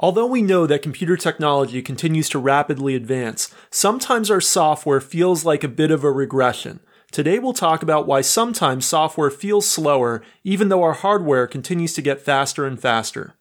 Although we know that computer technology continues to rapidly advance, sometimes our software feels like a bit of a regression. Today we'll talk about why sometimes software feels slower, even though our hardware continues to get faster and faster.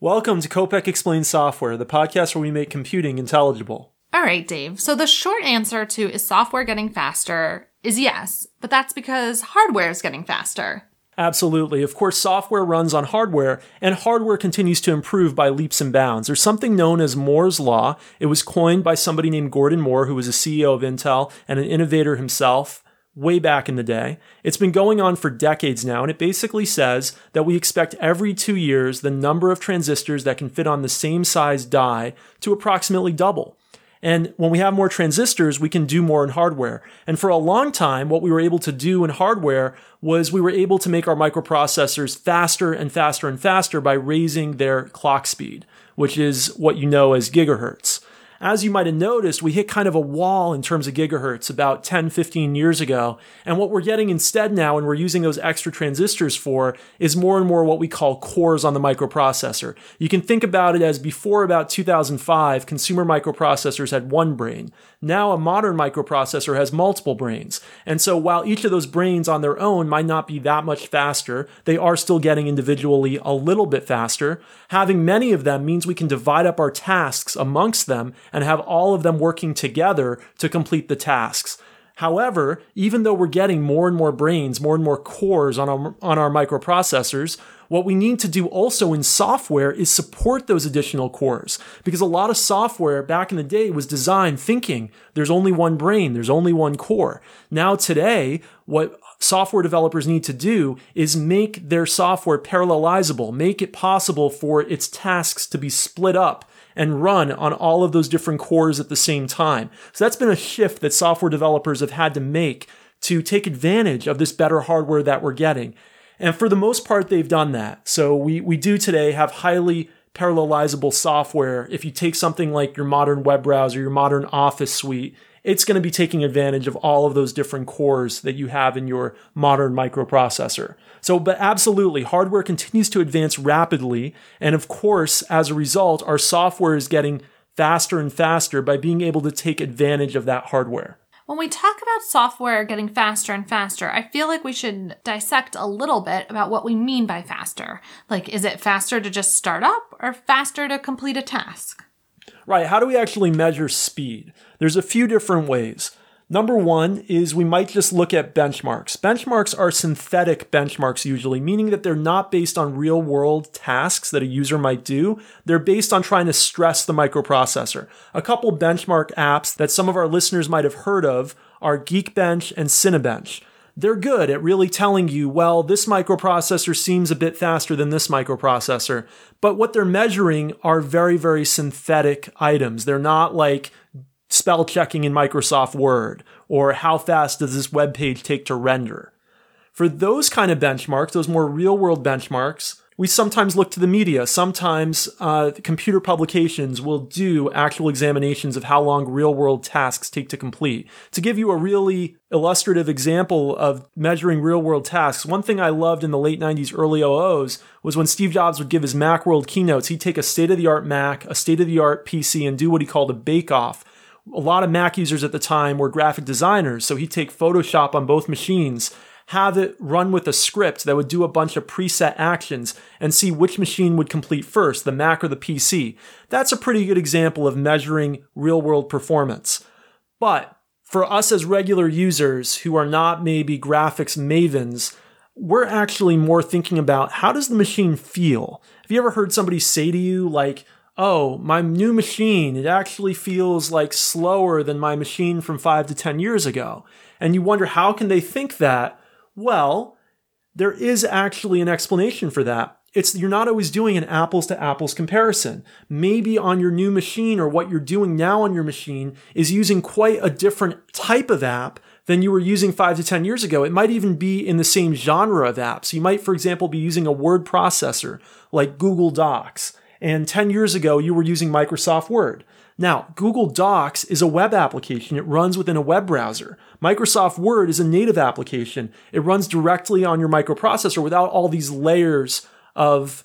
Welcome to Kopec Explains Software, the podcast where we make computing intelligible. All right, Dave. So the short answer to is software getting faster is yes, but that's because hardware is getting faster. Absolutely. Of course, software runs on hardware, and hardware continues to improve by leaps and bounds. There's something known as Moore's Law. It was coined by somebody named Gordon Moore, who was a CEO of Intel and an innovator himself. Way back in the day. It's been going on for decades now, and it basically says that we expect every 2 years the number of transistors that can fit on the same size die to approximately double. And when we have more transistors, we can do more in hardware. And for a long time, what we were able to do in hardware was we were able to make our microprocessors faster and faster and faster by raising their clock speed, which is what you know as gigahertz. As you might have noticed, we hit kind of a wall in terms of gigahertz about 10, 15 years ago. And what we're getting instead now, and we're using those extra transistors for, is more and more what we call cores on the microprocessor. You can think about it as before about 2005, consumer microprocessors had one brain. Now a modern microprocessor has multiple brains. And so while each of those brains on their own might not be that much faster, they are still getting individually a little bit faster. Having many of them means we can divide up our tasks amongst them and have all of them working together to complete the tasks. However, even though we're getting more and more brains, more and more cores on our microprocessors, what we need to do also in software is support those additional cores. Because a lot of software back in the day was designed thinking there's only one brain, there's only one core. Now today, what software developers need to do is make their software parallelizable, make it possible for its tasks to be split up and run on all of those different cores at the same time. So that's been a shift that software developers have had to make to take advantage of this better hardware that we're getting. And for the most part, they've done that. So we do today have highly parallelizable software. If you take something like your modern web browser, your modern office suite, it's going to be taking advantage of all of those different cores that you have in your modern microprocessor. So, but absolutely, hardware continues to advance rapidly. And of course, as a result, our software is getting faster and faster by being able to take advantage of that hardware. When we talk about software getting faster and faster, I feel like we should dissect a little bit about what we mean by faster. Like, is it faster to just start up or faster to complete a task? Right, how do we actually measure speed? There's a few different ways. Number one is we might just look at benchmarks. Benchmarks are synthetic benchmarks usually, meaning that they're not based on real-world tasks that a user might do. They're based on trying to stress the microprocessor. A couple benchmark apps that some of our listeners might have heard of are Geekbench and Cinebench. They're good at really telling you, well, this microprocessor seems a bit faster than this microprocessor. But what they're measuring are very, very synthetic items. They're not like spell checking in Microsoft Word or how fast does this web page take to render. For those kind of benchmarks, those more real-world benchmarks, we sometimes look to the media. Sometimes computer publications will do actual examinations of how long real-world tasks take to complete. To give you a really illustrative example of measuring real-world tasks, one thing I loved in the late 90s, early 00s was when Steve Jobs would give his Macworld keynotes, he'd take a state-of-the-art Mac, a state-of-the-art PC, and do what he called a bake-off. A lot of Mac users at the time were graphic designers, so he'd take Photoshop on both machines, have it run with a script that would do a bunch of preset actions and see which machine would complete first, the Mac or the PC. That's a pretty good example of measuring real-world performance. But for us as regular users who are not maybe graphics mavens, we're actually more thinking about how does the machine feel? Have you ever heard somebody say to you like, oh, my new machine, it actually feels like slower than my machine from 5 to 10 years ago. And you wonder, how can they think that? Well, there is actually an explanation for that. You're not always doing an apples to apples comparison. Maybe on your new machine or what you're doing now on your machine is using quite a different type of app than you were using 5 to 10 years ago. It might even be in the same genre of apps. You might, for example, be using a word processor like Google Docs. And 10 years ago, you were using Microsoft Word. Now, Google Docs is a web application. It runs within a web browser. Microsoft Word is a native application. It runs directly on your microprocessor without all these layers of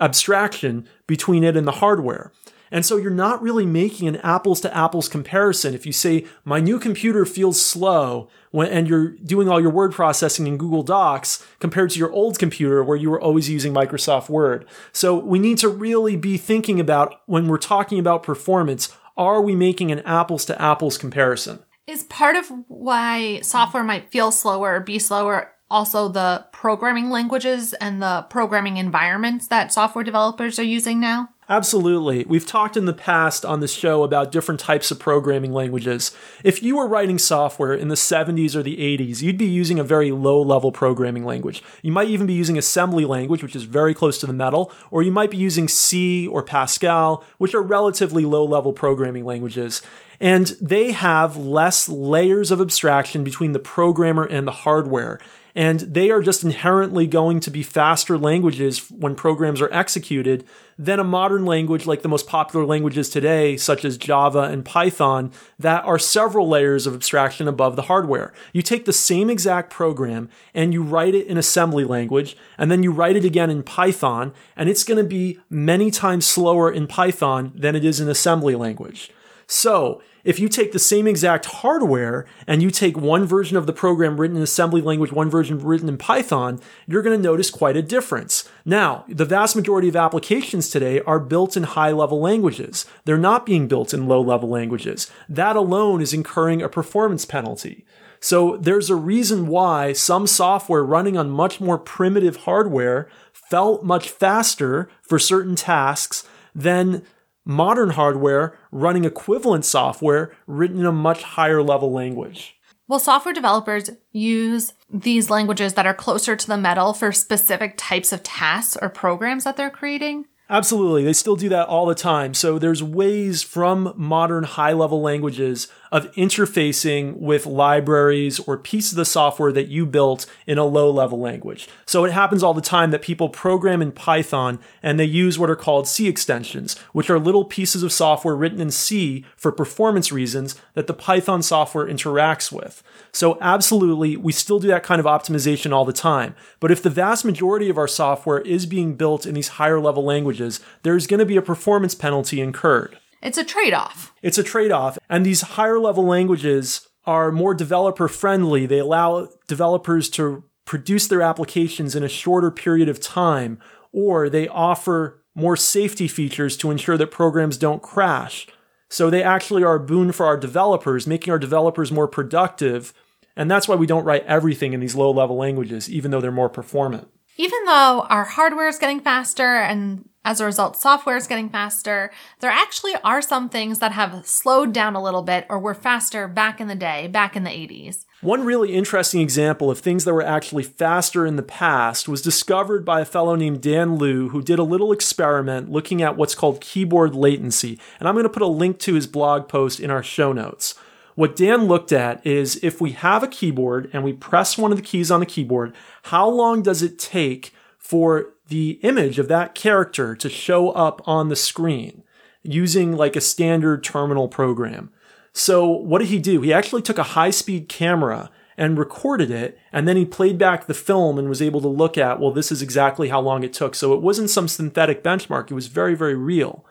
abstraction between it and the hardware. And so you're not really making an apples to apples comparison. If you say, my new computer feels slow and you're doing all your word processing in Google Docs compared to your old computer where you were always using Microsoft Word. So we need to really be thinking about, when we're talking about performance, are we making an apples to apples comparison? Is part of why software might feel slower or be slower also the programming languages and the programming environments that software developers are using now? Absolutely. We've talked in the past on the show about different types of programming languages. If you were writing software in the 70s or the 80s, you'd be using a very low-level programming language. You might even be using assembly language, which is very close to the metal, or you might be using C or Pascal, which are relatively low-level programming languages. And they have less layers of abstraction between the programmer and the hardware. And they are just inherently going to be faster languages when programs are executed than a modern language like the most popular languages today, such as Java and Python, that are several layers of abstraction above the hardware. You take the same exact program and you write it in assembly language, and then you write it again in Python, and it's going to be many times slower in Python than it is in assembly language. So, if you take the same exact hardware and you take one version of the program written in assembly language, one version written in Python, you're going to notice quite a difference. Now, the vast majority of applications today are built in high-level languages. They're not being built in low-level languages. That alone is incurring a performance penalty. So there's a reason why some software running on much more primitive hardware felt much faster for certain tasks than modern hardware running equivalent software written in a much higher level language. Well, software developers use these languages that are closer to the metal for specific types of tasks or programs that they're creating? Absolutely. They still do that all the time. So there's ways from modern high-level languages of interfacing with libraries or pieces of the software that you built in a low-level language. So it happens all the time that people program in Python and they use what are called C extensions, which are little pieces of software written in C for performance reasons that the Python software interacts with. So absolutely, we still do that kind of optimization all the time. But if the vast majority of our software is being built in these higher-level languages, there's going to be a performance penalty incurred. It's a trade-off. It's a trade-off. And these higher-level languages are more developer-friendly. They allow developers to produce their applications in a shorter period of time, or they offer more safety features to ensure that programs don't crash. So they actually are a boon for our developers, making our developers more productive. And that's why we don't write everything in these low-level languages, even though they're more performant. Even though our hardware is getting faster and as a result, software is getting faster, there actually are some things that have slowed down a little bit or were faster back in the day, back in the 80s. One really interesting example of things that were actually faster in the past was discovered by a fellow named Dan Liu, who did a little experiment looking at what's called keyboard latency. And I'm going to put a link to his blog post in our show notes. What Dan looked at is if we have a keyboard and we press one of the keys on the keyboard, how long does it take for the image of that character to show up on the screen using like a standard terminal program? So what did he do? He actually took a high-speed camera and recorded it, and then he played back the film and was able to look at, well, this is exactly how long it took. So it wasn't some synthetic benchmark. It was very, very real.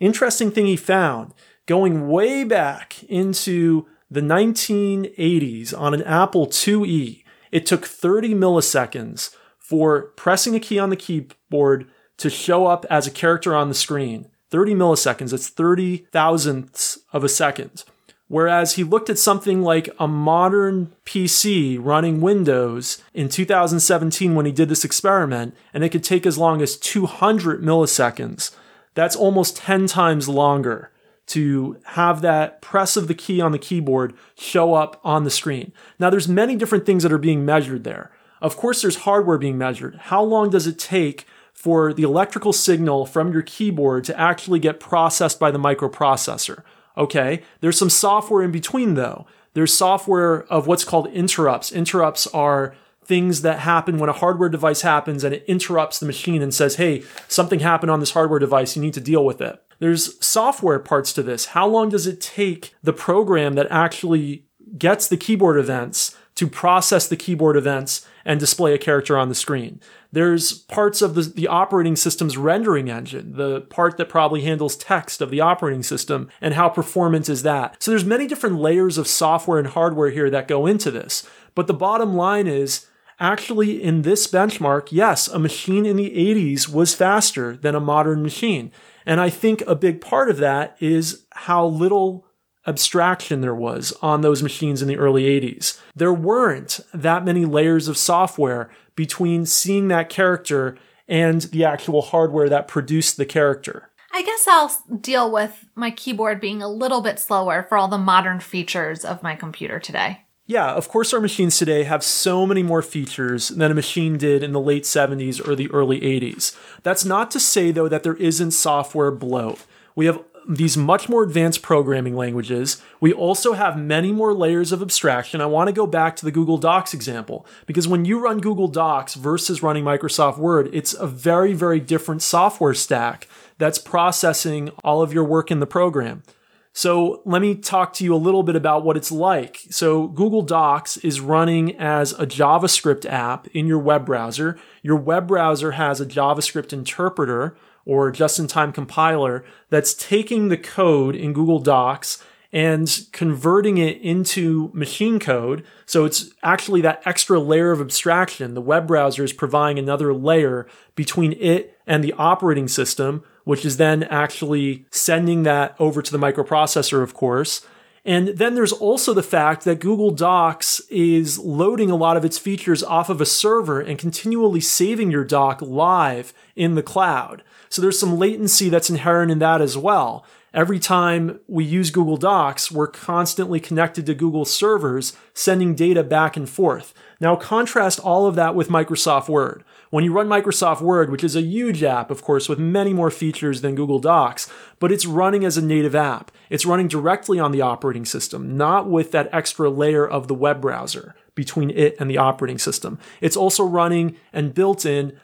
Interesting thing he found. Going way back into the 1980s on an Apple IIe, it took 30 milliseconds for pressing a key on the keyboard to show up as a character on the screen. 30 milliseconds, that's 30 thousandths of a second. Whereas he looked at something like a modern PC running Windows in 2017 when he did this experiment, and it could take as long as 200 milliseconds. That's almost 10 times longer to have that press of the key on the keyboard show up on the screen. Now, there's many different things that are being measured there. Of course, there's hardware being measured. How long does it take for the electrical signal from your keyboard to actually get processed by the microprocessor? Okay, there's some software in between, though. There's software of what's called interrupts. Interrupts are things that happen when a hardware device happens and it interrupts the machine and says, hey, something happened on this hardware device, you need to deal with it. There's software parts to this. How long does it take the program that actually gets the keyboard events to process the keyboard events and display a character on the screen? There's parts of the operating system's rendering engine, the part that probably handles text of the operating system, and how performant is that? So there's many different layers of software and hardware here that go into this. But the bottom line is, actually, in this benchmark, yes, a machine in the 80s was faster than a modern machine. And I think a big part of that is how little abstraction there was on those machines in the early 80s. There weren't that many layers of software between seeing that character and the actual hardware that produced the character. I guess I'll deal with my keyboard being a little bit slower for all the modern features of my computer today. Yeah, of course our machines today have so many more features than a machine did in the late 70s or the early 80s. That's not to say, though, that there isn't software bloat. We have these much more advanced programming languages. We also have many more layers of abstraction. I want to go back to the Google Docs example, because when you run Google Docs versus running Microsoft Word, it's a very, very different software stack that's processing all of your work in the program. So let me talk to you a little bit about what it's like. So Google Docs is running as a JavaScript app in your web browser. Your web browser has a JavaScript interpreter or just-in-time compiler that's taking the code in Google Docs and converting it into machine code. So it's actually that extra layer of abstraction. The web browser is providing another layer between it and the operating system, which is then actually sending that over to the microprocessor, of course. And then there's also the fact that Google Docs is loading a lot of its features off of a server and continually saving your doc live in the cloud. So there's some latency that's inherent in that as well. Every time we use Google Docs, we're constantly connected to Google servers, sending data back and forth. Now contrast all of that with Microsoft Word. When you run Microsoft Word, which is a huge app, of course, with many more features than Google Docs, but it's running as a native app. It's running directly on the operating system, not with that extra layer of the web browser between it and the operating system. It's also running and built in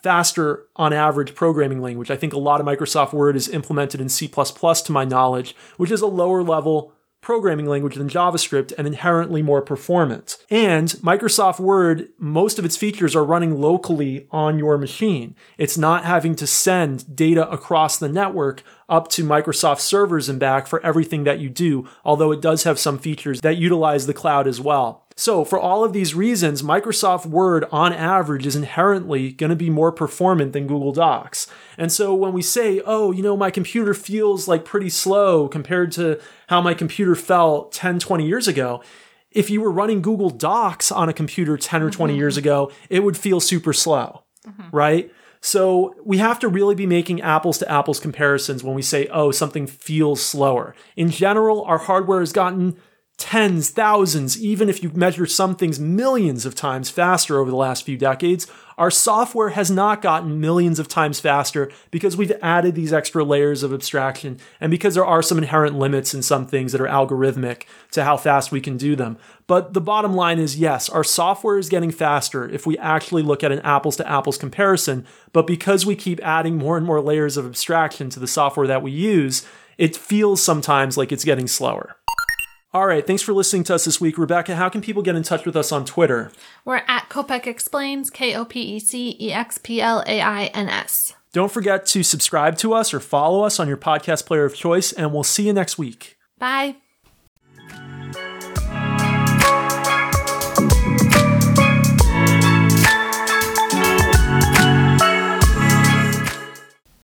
faster on average programming language. I think a lot of Microsoft Word is implemented in C++ to my knowledge, which is a lower level programming language than JavaScript and inherently more performant. And Microsoft Word, most of its features are running locally on your machine. It's not having to send data across the network up to Microsoft servers and back for everything that you do, although it does have some features that utilize the cloud as well. So for all of these reasons, Microsoft Word on average is inherently going to be more performant than Google Docs. And so when we say, oh, you know, my computer feels like pretty slow compared to how my computer felt 10, 20 years ago, if you were running Google Docs on a computer 10 or 20 years ago, it would feel super slow, right? So we have to really be making apples to apples comparisons when we say, oh, something feels slower. In general, our hardware has gotten tens, thousands, even if you measure some things millions of times faster over the last few decades. Our software has not gotten millions of times faster because we've added these extra layers of abstraction and because there are some inherent limits in some things that are algorithmic to how fast we can do them. But the bottom line is, yes, our software is getting faster if we actually look at an apples to apples comparison, but because we keep adding more and more layers of abstraction to the software that we use, it feels sometimes like it's getting slower. All right, thanks for listening to us this week. Rebecca, how can people get in touch with us on Twitter? We're at Kopec Explains, KOPEC EXPLAINS. Don't forget to subscribe to us or follow us on your podcast player of choice, and we'll see you next week. Bye.